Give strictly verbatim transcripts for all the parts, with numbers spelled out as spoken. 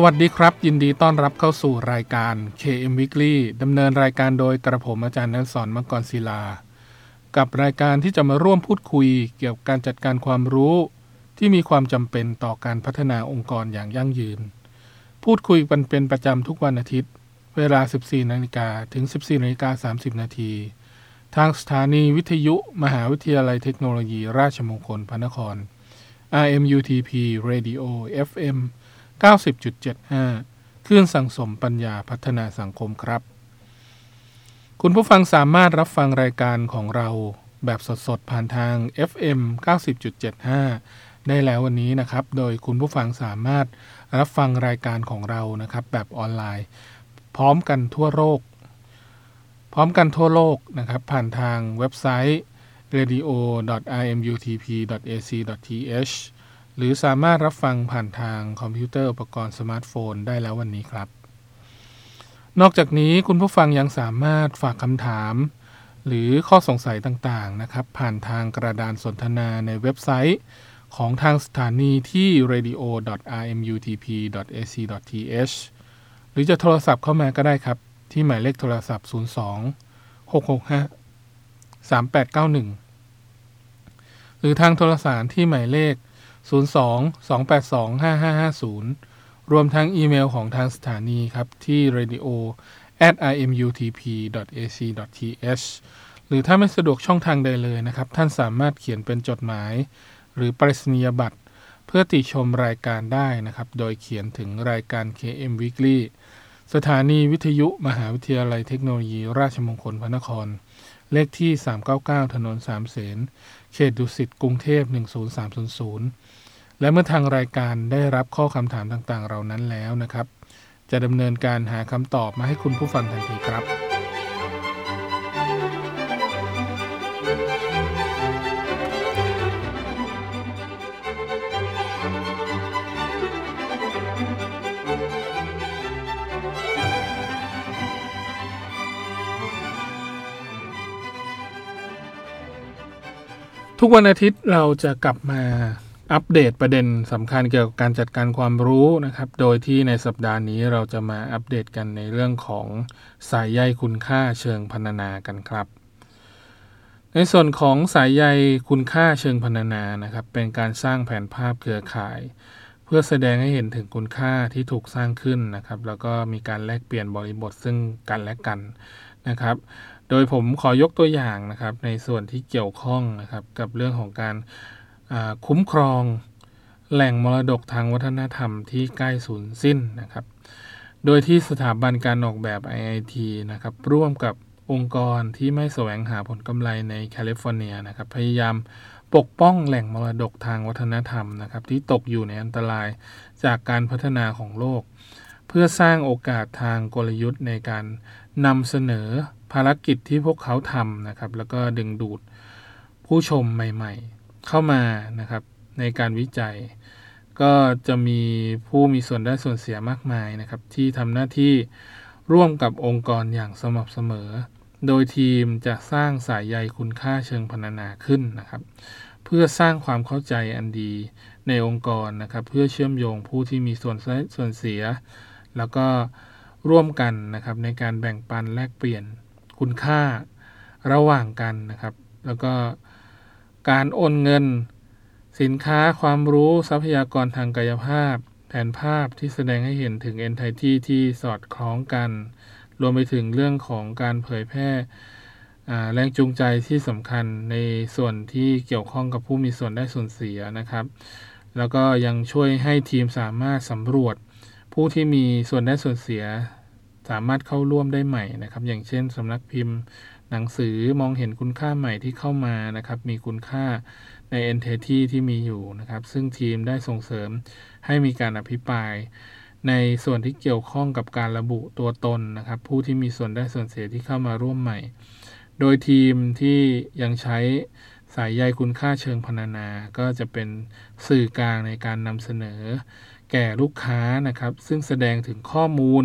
สวัสดีครับยินดีต้อนรับเข้าสู่รายการ เค เอ็ม Weekly ดำเนินรายการโดยกระผมอาจารย์นฤศร มังกรศิลากับรายการที่จะมาร่วมพูดคุยเกี่ยวกับการจัดการความรู้ที่มีความจำเป็นต่อการพัฒนาองค์กรอย่างยั่งยืนพูดคุยกันเป็นประจำทุกวันอาทิตย์เวลา สิบสี่นาฬิกา ถึง สิบสี่นาฬิกาสามสิบนาที ทางสถานีวิทยุมหาวิทยาลัยเทคโนโลยีราชมงคลพระนคร อาร์ เอ็ม ยู ที พี Radio เอฟ เอ็ม เก้าสิบจุดเจ็ดห้า คลื่นสังสมปัญญาพัฒนาสังคมครับคุณผู้ฟังสามารถรับฟังรายการของเราแบบสดๆผ่านทาง เอฟ เอ็ม เก้าสิบจุดเจ็ดห้า ได้แล้ววันนี้นะครับโดยคุณผู้ฟังสามารถรับฟังรายการของเรานะครับแบบออนไลน์พร้อมกันทั่วโลกพร้อมกันทั่วโลกนะครับผ่านทางเว็บไซต์ เรดิโอ ดอท ไอ เอ็ม ยู ที พี ดอท เอ ซี ดอท ที เอช หรือสามารถรับฟังผ่านทางคอมพิวเตอร์อุปกรณ์สมาร์ทโฟนได้แล้ววันนี้ครับนอกจากนี้คุณผู้ฟังยังสามารถฝากคำถามหรือข้อสงสัยต่างๆนะครับผ่านทางกระดานสนทนาในเว็บไซต์ของทางสถานีที่ เรดิโอ ดอท ไอ เอ็ม ยู ที พี ดอท เอ ซี ดอท ที เอช หรือจะโทรศัพท์เข้ามาก็ได้ครับที่หมายเลขโทรศัพท์ ศูนย์ สอง หก หก ห้า สาม แปด เก้า หนึ่ง หรือทางโทรสารที่หมายเลข ศูนย์ สอง สอง แปด สอง ห้า ห้า ห้า ศูนย์ รวมทั้งอีเมลของทางสถานีครับที่ เรดิโอ แอท ไอ เอ็ม ยู ที พี ดอท เอ ซี ดอท ที เอช หรือถ้าไม่สะดวกช่องทางใดเลยนะครับท่านสามารถเขียนเป็นจดหมายหรือไปรษณียบัตรเพื่อติชมรายการได้นะครับโดยเขียนถึงรายการ เค เอ็ม Weekly สถานีวิทยุมหาวิทยาลัยเทคโนโลยีราชมงคลพระนครเลขที่สามเก้าเก้าถนนสามเสนเขตดุสิตกรุงเทพหนึ่งศูนย์สามศูนย์ศูนย์และเมื่อทางรายการได้รับข้อคำถามต่างๆเหล่านั้นแล้วนะครับจะดำเนินการหาคำตอบมาให้คุณผู้ฟังทันทีครับทุกวันอาทิตย์เราจะกลับมาอัปเดตประเด็นสำคัญเกี่ยวกับการจัดการความรู้นะครับโดยที่ในสัปดาห์นี้เราจะมาอัปเดตกันในเรื่องของสายใยคุณค่าเชิงพรรณนากันครับในส่วนของสายใยคุณค่าเชิงพรรณนานะครับเป็นการสร้างแผนภาพเครือข่ายเพื่อแสดงให้เห็นถึงคุณค่าที่ถูกสร้างขึ้นนะครับแล้วก็มีการแลกเปลี่ยนบริบทซึ่งกันและกันนะครับโดยผมขอยกตัวอย่างนะครับในส่วนที่เกี่ยวข้องนะครับกับเรื่องของการคุ้มครองแหล่งมรดกทางวัฒนธรรมที่ใกล้สูญสิ้นนะครับโดยที่สถาบันการออกแบบ ไอ ไอ ที นะครับร่วมกับองค์กรที่ไม่แสวงหาผลกำไรในแคลิฟอร์เนียนะครับพยายามปกป้องแหล่งมรดกทางวัฒนธรรมนะครับที่ตกอยู่ในอันตรายจากการพัฒนาของโลกเพื่อสร้างโอกาสทางกลยุทธ์ในการนำเสนอภารกิจที่พวกเขาทำนะครับแล้วก็ดึงดูดผู้ชมใหม่ๆเข้ามานะครับในการวิจัยก็จะมีผู้มีส่วนได้ส่วนเสียมากมายนะครับที่ทำหน้าที่ร่วมกับองค์กรอย่างสม่ำเสมอโดยทีมจะสร้างสายใยคุณค่าเชิงพรรณนาขึ้นนะครับเพื่อสร้างความเข้าใจอันดีในองค์กรนะครับเพื่อเชื่อมโยงผู้ที่มีส่วนได้ส่วนเสียแล้วก็ร่วมกันนะครับในการแบ่งปันแลกเปลี่ยนคุณค่าระหว่างกันนะครับแล้วก็การโอนเงินสินค้าความรู้ทรัพยากรทางกายภาพแผนภาพที่แสดงให้เห็นถึง Entity ที่สอดคล้องกันรวมไปถึงเรื่องของการเผยแพร่แรงจูงใจที่สำคัญในส่วนที่เกี่ยวข้องกับผู้มีส่วนได้ส่วนเสียนะครับแล้วก็ยังช่วยให้ทีมสามารถสำรวจผู้ที่มีส่วนได้ส่วนเสียสามารถเข้าร่วมได้ใหม่นะครับอย่างเช่นสำนักพิมพ์หนังสือมองเห็นคุณค่าใหม่ที่เข้ามานะครับมีคุณค่าใน Entity ที่มีอยู่นะครับซึ่งทีมได้ส่งเสริมให้มีการอภิปรายในส่วนที่เกี่ยวข้องกับการระบุตัวตนนะครับผู้ที่มีส่วนได้ส่วนเสียที่เข้ามาร่วมใหม่ โดยทีมที่ยังใช้สายใยคุณค่าเชิงพรรณนาก็จะเป็นสื่อกลางในการนำเสนอแก่ลูกค้านะครับซึ่งแสดงถึงข้อมูล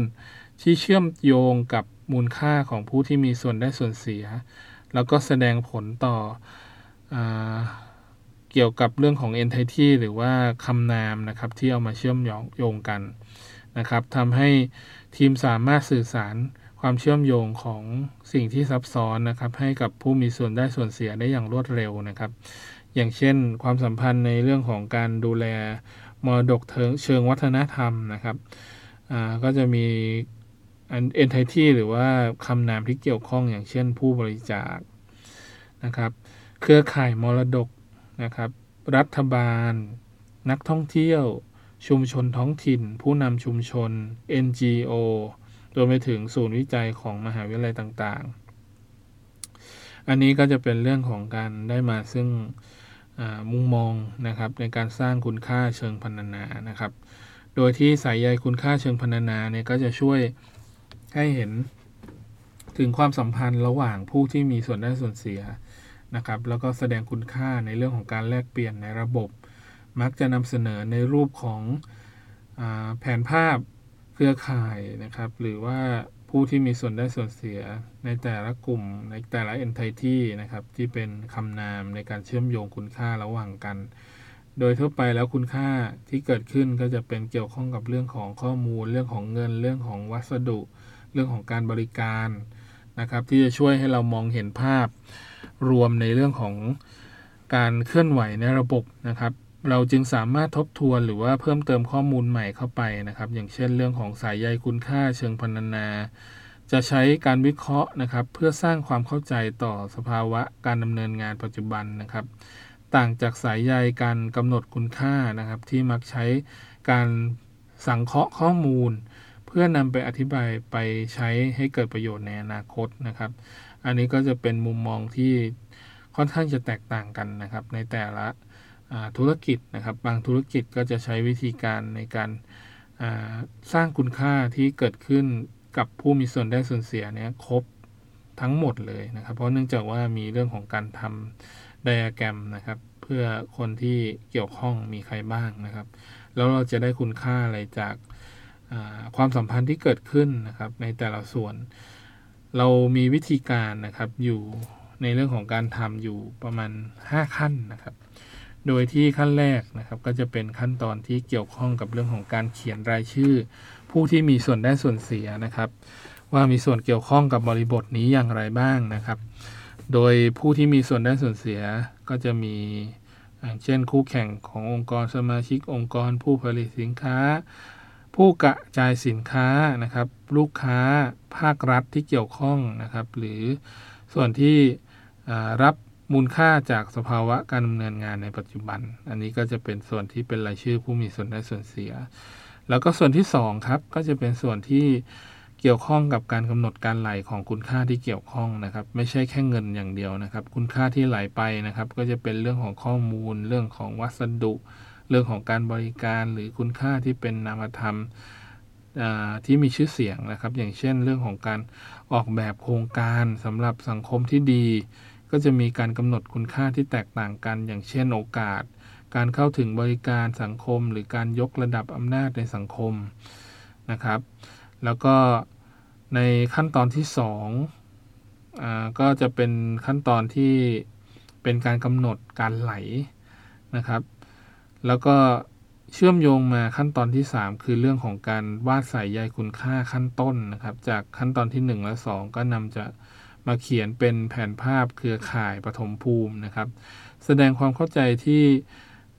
ที่เชื่อมโยงกับมูลค่าของผู้ที่มีส่วนได้ส่วนเสียแล้วก็แสดงผลต่อเกี่ยวกับเรื่องของ entity หรือว่าคำนามนะครับที่เอามาเชื่อมโยงกันนะครับทำให้ทีมสามารถสื่อสารความเชื่อมโยงของสิ่งที่ซับซ้อนนะครับให้กับผู้มีส่วนได้ส่วนเสียได้อย่างรวดเร็วนะครับอย่างเช่นความสัมพันธ์ในเรื่องของการดูแลมรดกเชิงวัฒนธรรมนะครับก็จะมี entity หรือว่าคำนามที่เกี่ยวข้องอย่างเช่นผู้บริจาคนะครับเครือข่ายมรดกนะครับรัฐบาลนักท่องเที่ยวชุมชนท้องถิ่นผู้นำชุมชน เอ็น จี โอ รวมไปถึงศูนย์วิจัยของมหาวิทยาลัยต่างๆอันนี้ก็จะเป็นเรื่องของการได้มาซึ่งมุมมองนะครับในการสร้างคุณค่าเชิงพรรณนานะครับโดยที่สายใยคุณค่าเชิงพรรณนาเนี่ยก็จะช่วยให้เห็นถึงความสัมพันธ์ระหว่างผู้ที่มีส่วนได้ส่วนเสียนะครับแล้วก็แสดงคุณค่าในเรื่องของการแลกเปลี่ยนในระบบมักจะนำเสนอในรูปของอ่าแผนภาพเครือข่ายนะครับหรือว่าผู้ที่มีส่วนได้ส่วนเสียในแต่ละกลุ่มในแต่ละ entity นะครับที่เป็นคำนามในการเชื่อมโยงคุณค่าระหว่างกันโดยทั่วไปแล้วคุณค่าที่เกิดขึ้นก็จะเป็นเกี่ยวข้องกับเรื่องของข้อมูลเรื่องของเงินเรื่องของวัสดุเรื่องของการบริการนะครับที่จะช่วยให้เรามองเห็นภาพรวมในเรื่องของการเคลื่อนไหวในระบบนะครับเราจึงสามารถทบทวนหรือว่าเพิ่มเติมข้อมูลใหม่เข้าไปนะครับอย่างเช่นเรื่องของสายใยคุณค่าเชิงพรรณนาจะใช้การวิเคราะห์นะครับเพื่อสร้างความเข้าใจต่อสภาวะการดำเนินงานปัจจุบันนะครับต่างจากสายใยการกำหนดคุณค่านะครับที่มักใช้การสังเคราะห์ข้อมูลเพื่อนำไปอธิบายไปใช้ให้เกิดประโยชน์ในอนาคตนะครับอันนี้ก็จะเป็นมุมมองที่ค่อนข้างจะแตกต่างกันนะครับในแต่ละธุรกิจนะครับบางธุรกิจก็จะใช้วิธีการในการสร้างคุณค่าที่เกิดขึ้นกับผู้มีส่วนได้ส่วนเสียเนี่ยครบทั้งหมดเลยนะครับเพราะเนื่องจากว่ามีเรื่องของการทำไดอะแกรมนะครับเพื่อคนที่เกี่ยวข้องมีใครบ้างนะครับแล้วเราจะได้คุณค่าอะไรจากความสัมพันธ์ที่เกิดขึ้นนะครับในแต่ละส่วนเรามีวิธีการนะครับอยู่ในเรื่องของการทำอยู่ประมาณห้าขั้นนะครับโดยที่ขั้นแรกนะครับก็จะเป็นขั้นตอนที่เกี่ยวข้องกับเรื่องของการเขียนรายชื่อผู้ที่มีส่วนได้ส่วนเสียนะครับว่ามีส่วนเกี่ยวข้องกับบริบทนี้อย่างไรบ้างนะครับโดยผู้ที่มีส่วนได้ส่วนเสียก็จะมีอย่างเช่นคู่แข่งขององค์กรสมาชิกองค์กรผู้ผลิตสินค้าผู้กระจายสินค้านะครับลูกค้าภาครัฐที่เกี่ยวข้องนะครับหรือส่วนที่รับมูลค่าจากสภาวะการดำเนินงานในปัจจุบันอันนี้ก็จะเป็นส่วนที่เป็นรายชื่อผู้มีส่วนได้ส่วนเสียแล้วก็ส่วนที่สองครับก็จะเป็นส่วนที่เกี่ยวข้องกับการกำหนดการไหลของคุณค่าที่เกี่ยวข้องนะครับไม่ใช่แค่เงินอย่างเดียวนะครับคุณค่าที่ไหลไปนะครับก็จะเป็นเรื่องของข้อมูลเรื่องของวัสดุเรื่องของการบริการหรือคุณค่าที่เป็นนามธรรมที่มีชื่อเสียงนะครับอย่างเช่นเรื่องของการออกแบบโครงการสำหรับสังคมที่ดีก็จะมีการกำหนดคุณค่าที่แตกต่างกันอย่างเช่นโอกาสการเข้าถึงบริการสังคมหรือการยกระดับอำนาจในสังคมนะครับแล้วก็ในขั้นตอนที่สองอ่าก็จะเป็นขั้นตอนที่เป็นการกำหนดการไหลนะครับแล้วก็เชื่อมโยงมาขั้นตอนที่สามคือเรื่องของการวาดสายใยคุณค่าขั้นต้นนะครับจากขั้นตอนที่หนึ่งและสองก็นำจะมาเขียนเป็นแผนภาพเครือข่ายปฐมภูมินะครับแสดงความเข้าใจที่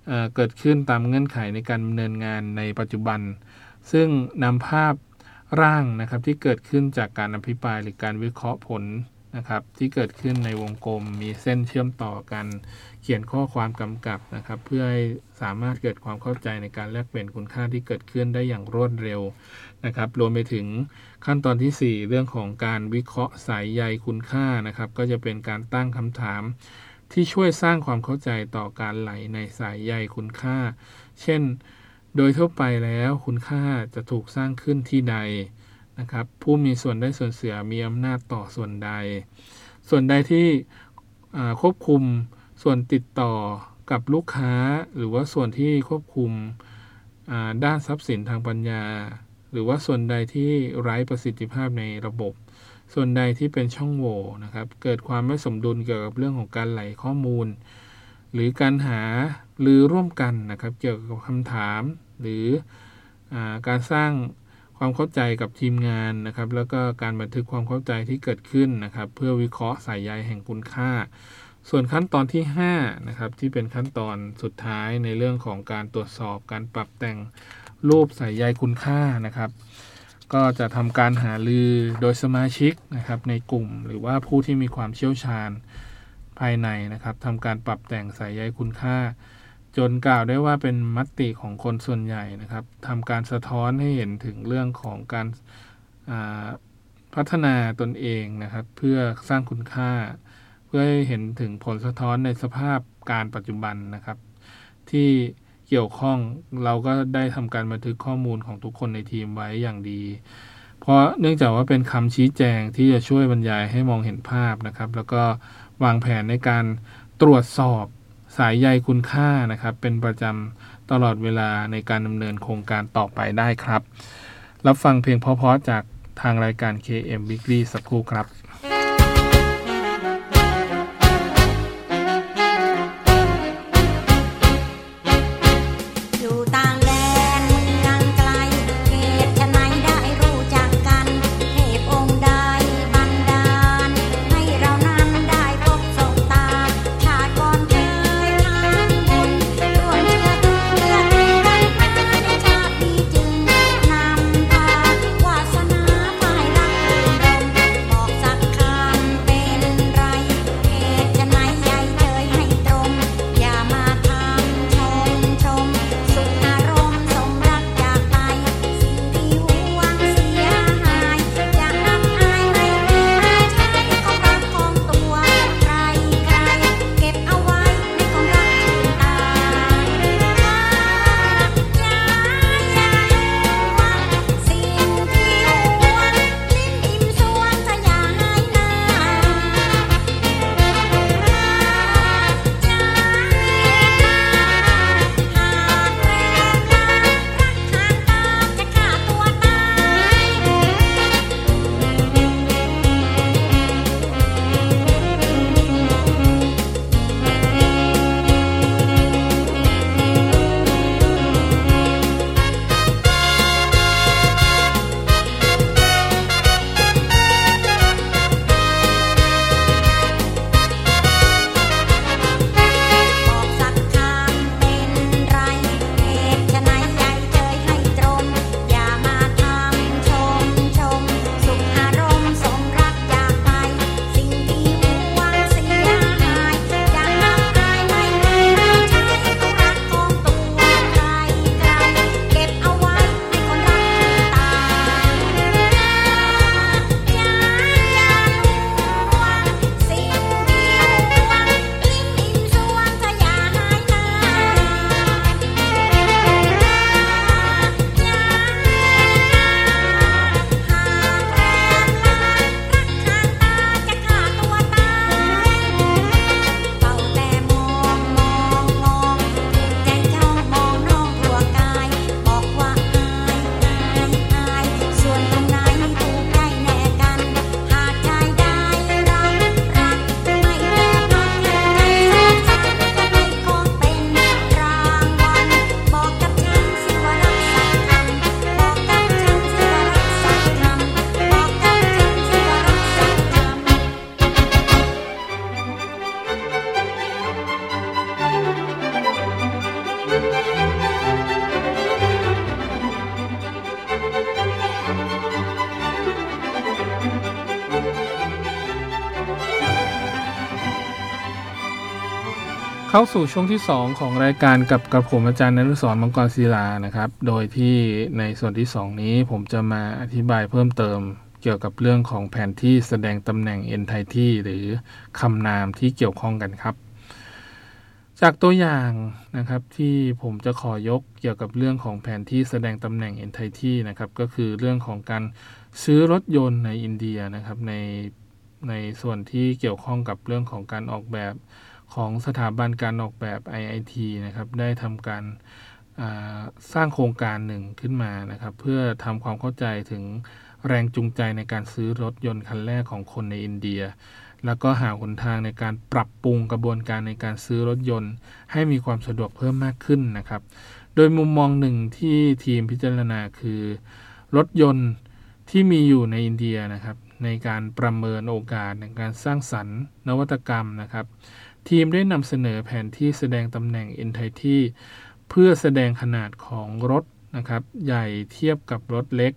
เอ่อเกิดขึ้นตามเงื่อนไขในการดำเนินงานในปัจจุบันซึ่งนำภาพร่างนะครับที่เกิดขึ้นจากการอภิปรายหรือการวิเคราะห์ผลนะครับที่เกิดขึ้นในวงกลมมีเส้นเชื่อมต่อกันเขียนข้อความกำกับนะครับเพื่อให้สามารถเกิดความเข้าใจในการแลกเปลี่ยนคุณค่าที่เกิดขึ้นได้อย่างรวดเร็วนะครับรวมไปถึงขั้นตอนที่สี่เรื่องของการวิเคราะห์สายใยคุณค่านะครับก็จะเป็นการตั้งคำถามที่ช่วยสร้างความเข้าใจต่อการไหลในสายใยคุณค่าเช่นโดยทั่วไปแล้วคุณค่าจะถูกสร้างขึ้นที่ใดนะครับผู้มีส่วนได้ส่วนเสียมีอำนาจต่อส่วนใด ส่วนใดที่ควบคุมส่วนติดต่อกับลูกค้าหรือว่าส่วนที่ควบคุมด้านทรัพย์สินทางปัญญาหรือว่าส่วนใดที่ไร้ประสิทธิภาพในระบบส่วนใดที่เป็นช่องโหว่นะครับเกิดความไม่สมดุลเกี่ยวกับเรื่องของการไหลข้อมูลหรือการหาหรือร่วมกันนะครับเกี่ยวกับคำถามหรือการสร้างความเข้าใจกับทีมงานนะครับแล้วก็การบันทึกความเข้าใจที่เกิดขึ้นนะครับเพื่อวิเคราะห์สายใยแห่งคุณค่าส่วนขั้นตอนที่ห้านะครับที่เป็นขั้นตอนสุดท้ายในเรื่องของการตรวจสอบการปรับแต่งรูปสายใยคุณค่านะครับก็จะทำการหารือโดยสมาชิกนะครับในกลุ่มหรือว่าผู้ที่มีความเชี่ยวชาญภายในนะครับทำการปรับแต่งสายใยคุณค่าจนกล่าวได้ว่าเป็นมติของคนส่วนใหญ่นะครับทำการสะท้อนให้เห็นถึงเรื่องของการพัฒนาตนเองนะครับเพื่อสร้างคุณค่าเพื่อให้เห็นถึงผลสะท้อนในสภาพการปัจจุบันนะครับที่เกี่ยวข้องเราก็ได้ทำการบันทึกข้อมูลของทุกคนในทีมไว้อย่างดีเพราะเนื่องจากว่าเป็นคำชี้แจงที่จะช่วยบรรยายให้มองเห็นภาพนะครับแล้วก็วางแผนในการตรวจสอบสายใยคุณค่านะครับเป็นประจำตลอดเวลาในการดำเนินโครงการต่อไปได้ครับรับฟังเพลงเพราะๆจากทางรายการ เค เอ็ม Weekly สักครู่ครับเข้าสู่ช่วงที่สองของรายการกับกระผมอาจารย์นฤศร มังกรศิลานะครับโดยที่ในส่วนที่สองนี้ผมจะมาอธิบายเพิ่มเติมเกี่ยวกับเรื่องของแผนที่แสดงตำแหน่ง Entity หรือคำนามที่เกี่ยวข้องกันครับจากตัวอย่างนะครับที่ผมจะขอยกเกี่ยวกับเรื่องของแผนที่แสดงตำแหน่ง Entity นะครับก็คือเรื่องของการซื้อรถยนต์ในอินเดียนะครับใน ในส่วนที่เกี่ยวข้องกับเรื่องของการออกแบบของสถาบันการออกแบบ ไอ ไอ ที นะครับได้ทำการสร้างโครงการหนึ่งขึ้นมานะครับเพื่อทำความเข้าใจถึงแรงจูงใจในการซื้อรถยนต์คันแรกของคนในอินเดียแล้วก็หาหนทางในการปรับปรุงกระบวนการในการซื้อรถยนต์ให้มีความสะดวกเพิ่มมากขึ้นนะครับโดยมุมมองหนึ่งที่ทีมพิจารณาคือรถยนต์ที่มีอยู่ในอินเดียนะครับในการประเมินโอกาสในการสร้างสรรค์นวัตกรรมนะครับทีมได้นำเสนอแผนที่แสดงตำแหน่ง Entity เพื่อแสดงขนาดของรถนะครับใหญ่เทียบกับรถเล็ก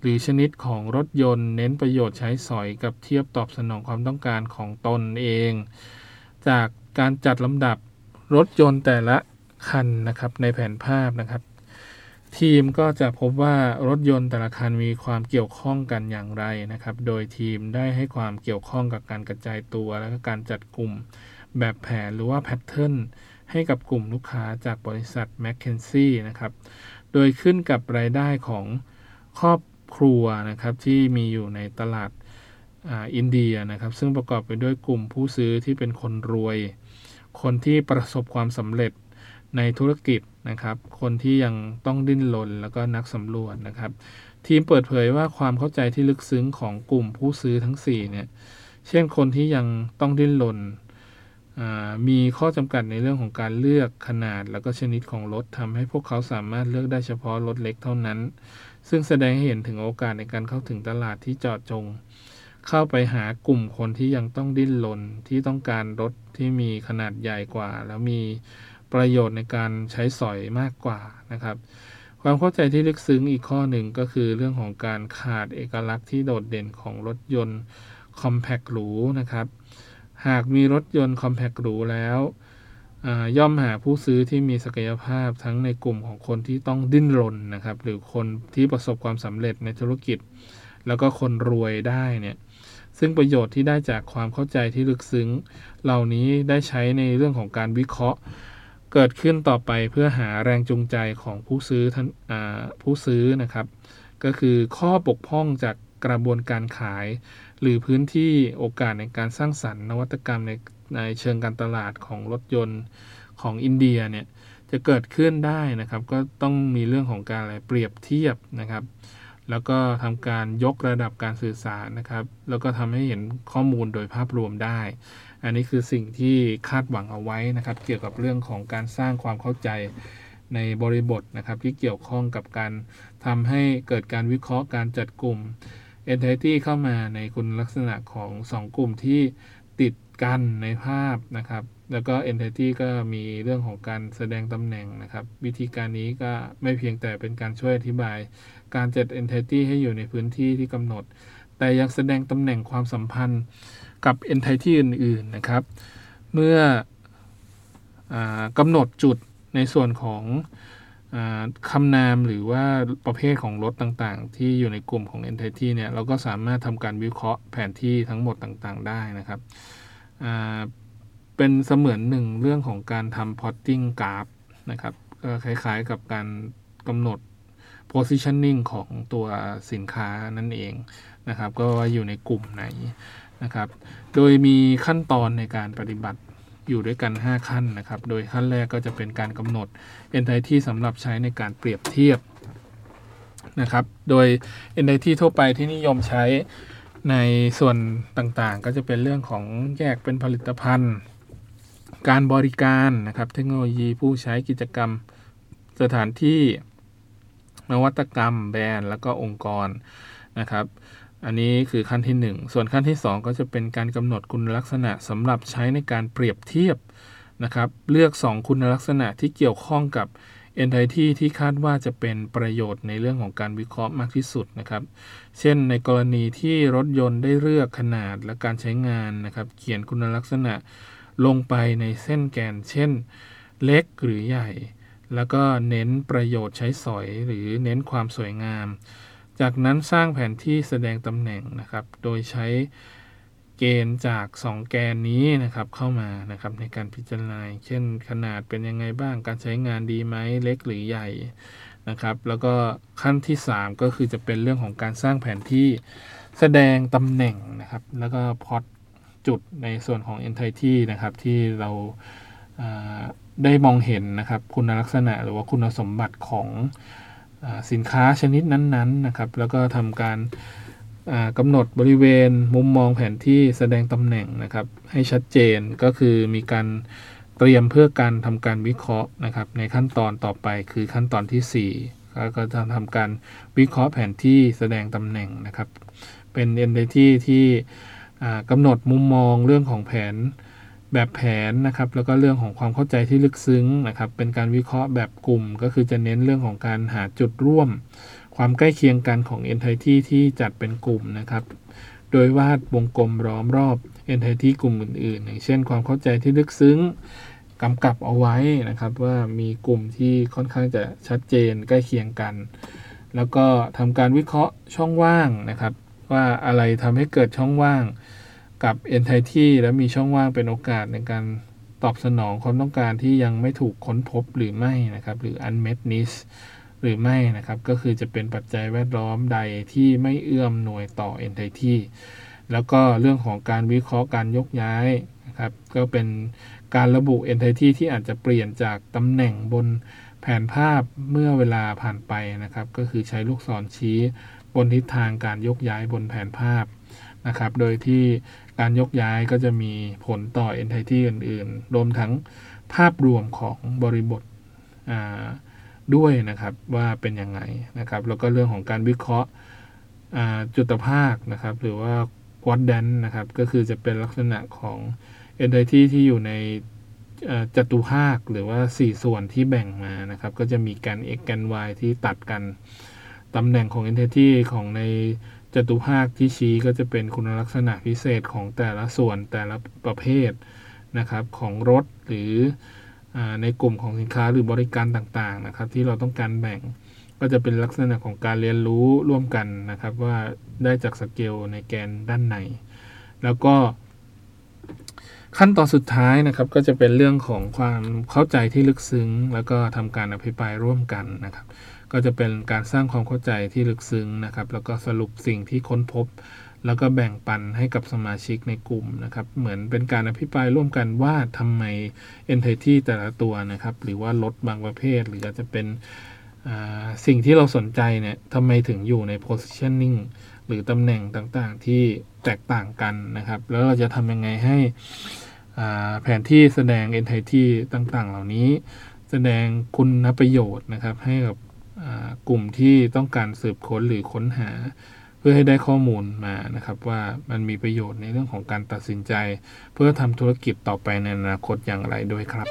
หรือชนิดของรถยนต์เน้นประโยชน์ใช้สอยกับเทียบตอบสนองความต้องการของตนเองจากการจัดลำดับรถยนต์แต่ละคันนะครับในแผนภาพนะครับทีมก็จะพบว่ารถยนต์แต่ละคันมีความเกี่ยวข้องกันอย่างไรนะครับโดยทีมได้ให้ความเกี่ยวข้องกับการกระจายตัวและก็การจัดกลุ่มแบบแผนหรือว่าแพทเทิร์นให้กับกลุ่มลูกค้าจากบริษัท McKinsey นะครับโดยขึ้นกับรายได้ของครอบครัวนะครับที่มีอยู่ในตลาดอ่าอินเดียนะครับซึ่งประกอบไปด้วยกลุ่มผู้ซื้อที่เป็นคนรวยคนที่ประสบความสำเร็จในธุรกิจนะครับคนที่ยังต้องดิ้นรนแล้วก็นักสำรวจนะครับทีมเปิดเผยว่าความเข้าใจที่ลึกซึ้งของกลุ่มผู้ซื้อทั้งสี่เนี่ยเช่นคนที่ยังต้องดิ้นรนมีข้อจำกัดในเรื่องของการเลือกขนาดแล้วก็ชนิดของรถทำให้พวกเขาสามารถเลือกได้เฉพาะรถเล็กเท่านั้นซึ่งแสดงให้เห็นถึงโอกาสในการเข้าถึงตลาดที่เจาะจงเข้าไปหากลุ่มคนที่ยังต้องดิ้นรนที่ต้องการรถที่มีขนาดใหญ่กว่าแล้วมีประโยชน์ในการใช้สอยมากกว่านะครับความเข้าใจที่ลึกซึ้งอีกข้อหนึ่งก็คือเรื่องของการขาดเอกลักษณ์ที่โดดเด่นของรถยนต์คอมแพคหรูนะครับหากมีรถยนต์คอมแพคหรูแล้วย่อมหาผู้ซื้อที่มีศักยภาพทั้งในกลุ่มของคนที่ต้องดิ้นรนนะครับหรือคนที่ประสบความสำเร็จในธุรกิจแล้วก็คนรวยได้เนี่ยซึ่งประโยชน์ที่ได้จากความเข้าใจที่ลึกซึ้งเหล่านี้ได้ใช้ในเรื่องของการวิเคราะห์เกิดขึ้นต่อไปเพื่อหาแรงจูงใจของผู้ซื้อท่านผู้ซื้อนะครับก็คือข้อบกพร่องจากกระบวนการขายหรือพื้นที่โอกาสในการสร้างสรรค์นวัตกรรมในในเชิงการตลาดของรถยนต์ของอินเดียเนี่ยจะเกิดขึ้นได้นะครับก็ต้องมีเรื่องของการอะไรเปรียบเทียบนะครับแล้วก็ทำการยกระดับการสื่อสารนะครับแล้วก็ทำให้เห็นข้อมูลโดยภาพรวมได้อันนี้คือสิ่งที่คาดหวังเอาไว้นะครับเกี่ยวกับเรื่องของการสร้างความเข้าใจในบริบทนะครับที่เกี่ยวข้องกับการทำให้เกิดการวิเคราะห์การจัดกลุ่ม entity เข้ามาในคุณลักษณะของสองกลุ่มที่ติดกันในภาพนะครับแล้วก็ entity ก็มีเรื่องของการแสดงตำแหน่งนะครับวิธีการนี้ก็ไม่เพียงแต่เป็นการช่วยอธิบายการจัด entity ให้อยู่ในพื้นที่ที่กำหนดแต่ยังแสดงตำแหน่งความสัมพันธ์กับ entity อื่นๆนะครับเมื่ออ่ากำหนดจุดในส่วนของอ่าคำนามหรือว่าประเภทของรถต่างๆที่อยู่ในกลุ่มของ entity เนี่ยเราก็สามารถทำการวิเคราะห์แผนที่ทั้งหมดต่างๆได้นะครับอ่าเป็นเสมือนหนึ่งเรื่องของการทำ plotting graph นะครับก็คล้ายๆกับการกำหนด positioning ของตัวสินค้านั่นเองนะครับก็ว่าอยู่ในกลุ่มไหนนะครับโดยมีขั้นตอนในการปฏิบัติอยู่ด้วยกันห้าขั้นนะครับโดยขั้นแรกก็จะเป็นการกำหนด entity สำหรับใช้ในการเปรียบเทียบนะครับโดย entity ทั่วไปที่นิยมใช้ในส่วนต่างๆก็จะเป็นเรื่องของแยกเป็นผลิตภัณฑ์การบริการนะครับเทคโนโลยีผู้ใช้กิจกรรมสถานที่นวัตกรรมแบรนด์แล้วก็องค์กรนะครับอันนี้คือขั้นที่หนึ่งส่วนขั้นที่สองก็จะเป็นการกำหนดคุณลักษณะสำหรับใช้ในการเปรียบเทียบนะครับเลือกสองคุณลักษณะที่เกี่ยวข้องกับ entity ที่คาดว่าจะเป็นประโยชน์ในเรื่องของการวิเคราะห์มากที่สุดนะครับเช่นในกรณีที่รถยนต์ได้เลือกขนาดและการใช้งานนะครับเขียนคุณลักษณะลงไปในเส้นแกนเช่นเล็กหรือใหญ่แล้วก็เน้นประโยชน์ใช้สอยหรือเน้นความสวยงามจากนั้นสร้างแผนที่แสดงตำแหน่งนะครับโดยใช้เกณฑ์จากสองแกนนี้นะครับเข้ามานะครับในการพิจารณาเช่นขนาดเป็นยังไงบ้างการใช้งานดีไหมเล็กหรือใหญ่นะครับแล้วก็ขั้นที่สามก็คือจะเป็นเรื่องของการสร้างแผนที่ แสดงตำแหน่งนะครับแล้วก็พล็อตจุดในส่วนของ entity นะครับที่เราได้มองเห็นนะครับคุณลักษณะหรือว่าคุณสมบัติของสินค้าชนิดนั้นๆนะครับแล้วก็ทำการกำหนดบริเวณมุมมองแผนที่แสดงตำแหน่งนะครับให้ชัดเจนก็คือมีการเตรียมเพื่อการทำการวิเคราะห์นะครับในขั้นตอนต่อไปคือขั้นตอนที่สี่ก็ก็จะทำการวิเคราะห์แผนที่แสดงตำแหน่งนะครับเป็น entity ที่กำหนดมุมมองเรื่องของแผนแบบแผนนะครับแล้วก็เรื่องของความเข้าใจที่ลึกซึ้งนะครับเป็นการวิเคราะห์แบบกลุ่มก็คือจะเน้นเรื่องของการหาจุดร่วมความใกล้เคียงกันของ entity ที่จัดเป็นกลุ่มนะครับโดยวาดวงกลมล้อมรอบ entity กลุ่มอื่นๆอย่างเช่นความเข้าใจที่ลึกซึ้งกำกับเอาไว้นะครับว่ามีกลุ่มที่ค่อนข้างจะชัดเจนใกล้เคียงกันแล้วก็ทำการวิเคราะห์ช่องว่างนะครับว่าอะไรทำให้เกิดช่องว่างกับ entity แล้วมีช่องว่างเป็นโอกาสในการตอบสนองความต้องการที่ยังไม่ถูกค้นพบหรือไม่นะครับหรือ unmet needs หรือไม่นะครับก็คือจะเป็นปัจจัยแวดล้อมใดที่ไม่เอื้อมหน่วยต่อ entity แล้วก็เรื่องของการวิเคราะห์การยกย้ายนะครับก็เป็นการระบุ entity ที่อาจจะเปลี่ยนจากตำแหน่งบนแผนภาพเมื่อเวลาผ่านไปนะครับก็คือใช้ลูกศรชี้บนทิศทางการยกย้ายบนแผนภาพนะครับโดยที่การยกย้ายก็จะมีผลต่อ entity อื่นๆรวมทั้งภาพรวมของบริบทด้วยนะครับว่าเป็นยังไงนะครับแล้วก็เรื่องของการวิเคราะห์จุตภาคนะครับหรือว่า quadrant นะครับก็คือจะเป็นลักษณะของ entity ที่อยู่ในจตุภาคหรือว่าสี่ส่วนที่แบ่งมานะครับก็จะมีแกน x แกน y ที่ตัดกันตำแหน่งของ entity ของในจตุภาคที่ชี้ก็จะเป็นคุณลักษณะพิเศษของแต่ละส่วนแต่ละประเภทนะครับของรถหรือในกลุ่มของสินค้าหรือบริการต่างๆนะครับที่เราต้องการแบ่งก็จะเป็นลักษณะของการเรียนรู้ร่วมกันนะครับว่าได้จากสเกลในแกนด้านในแล้วก็ขั้นตอนสุดท้ายนะครับก็จะเป็นเรื่องของความเข้าใจที่ลึกซึ้งแล้วก็ทำการอภิปรายร่วมกันนะครับก็จะเป็นการสร้างความเข้าใจที่ลึกซึ้งนะครับแล้วก็สรุปสิ่งที่ค้นพบแล้วก็แบ่งปันให้กับสมาชิกในกลุ่มนะครับเหมือนเป็นการอภิปรายร่วมกันว่าทำไม entity แต่ละตัวนะครับหรือว่ารถบางประเภทหรืออาจจะเป็นสิ่งที่เราสนใจเนี่ยทำไมถึงอยู่ใน positioning หรือตำแหน่งต่างๆที่แตกต่างกันนะครับแล้วเราจะทำยังไงให้แผนที่แสดง entity ต่างๆเหล่านี้แสดงคุณประโยชน์นะครับให้กับกลุ่มที่ต้องการสืบค้นหรือค้นหาเพื่อให้ได้ข้อมูลมานะครับว่ามันมีประโยชน์ในเรื่องของการตัดสินใจเพื่อทำธุรกิจต่อไปในอนาคตอย่างไรด้วยครับ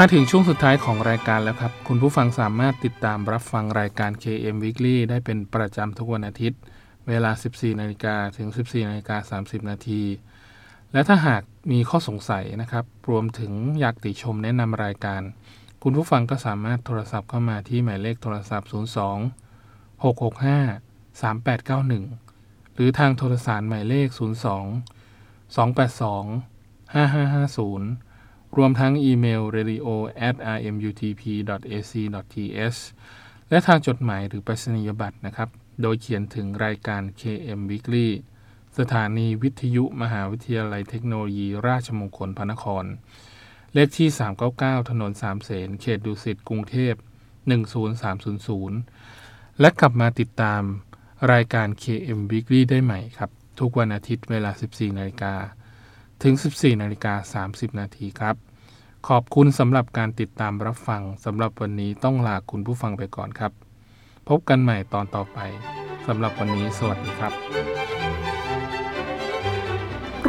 มาถึงช่วงสุดท้ายของรายการแล้วครับคุณผู้ฟังสามารถติดตามรับฟังรายการ เค เอ็ม Weekly ได้เป็นประจำทุกวันอาทิตย์เวลา สิบสี่นาฬิกา ถึง สิบสี่นาฬิกาสามสิบนาที และถ้าหากมีข้อสงสัยนะครับรวมถึงอยากติชมแนะนำรายการคุณผู้ฟังก็สามารถโทรศัพท์เข้ามาที่หมายเลขโทรศัพท์ศูนย์สอง หกหกห้า สามแปดเก้าหนึ่งหรือทางโทรสารหมายเลขศูนย์สอง สองแปดสอง ห้าห้าห้าศูนย์รวมทั้งอีเมล เรดิโอ แอท อาร์ เอ็ม ยู ที พี ดอท เอ ซี ดอท ที เอช และทางจดหมายหรือไปรษณียบัตรนะครับโดยเขียนถึงรายการ เค เอ็ม Weekly สถานีวิทยุมหาวิทยาลัยเทคโนโลยีราชมงคลพระนครเลขที่สามเก้าเก้าถนนสามเสนเขตดุสิตกรุงเทพหนึ่งศูนย์สามศูนย์ศูนย์และกลับมาติดตามรายการ เค เอ็ม Weekly ได้ใหม่ครับทุกวันอาทิตย์เวลา สิบสี่นาฬิกาถึง สิบสี่นาฬิกาสามสิบนาทีครับขอบคุณสำหรับการติดตามรับฟังสำหรับวันนี้ต้องลาคุณผู้ฟังไปก่อนครับพบกันใหม่ตอนต่อไปสำหรับวันนี้สวัสดีครับร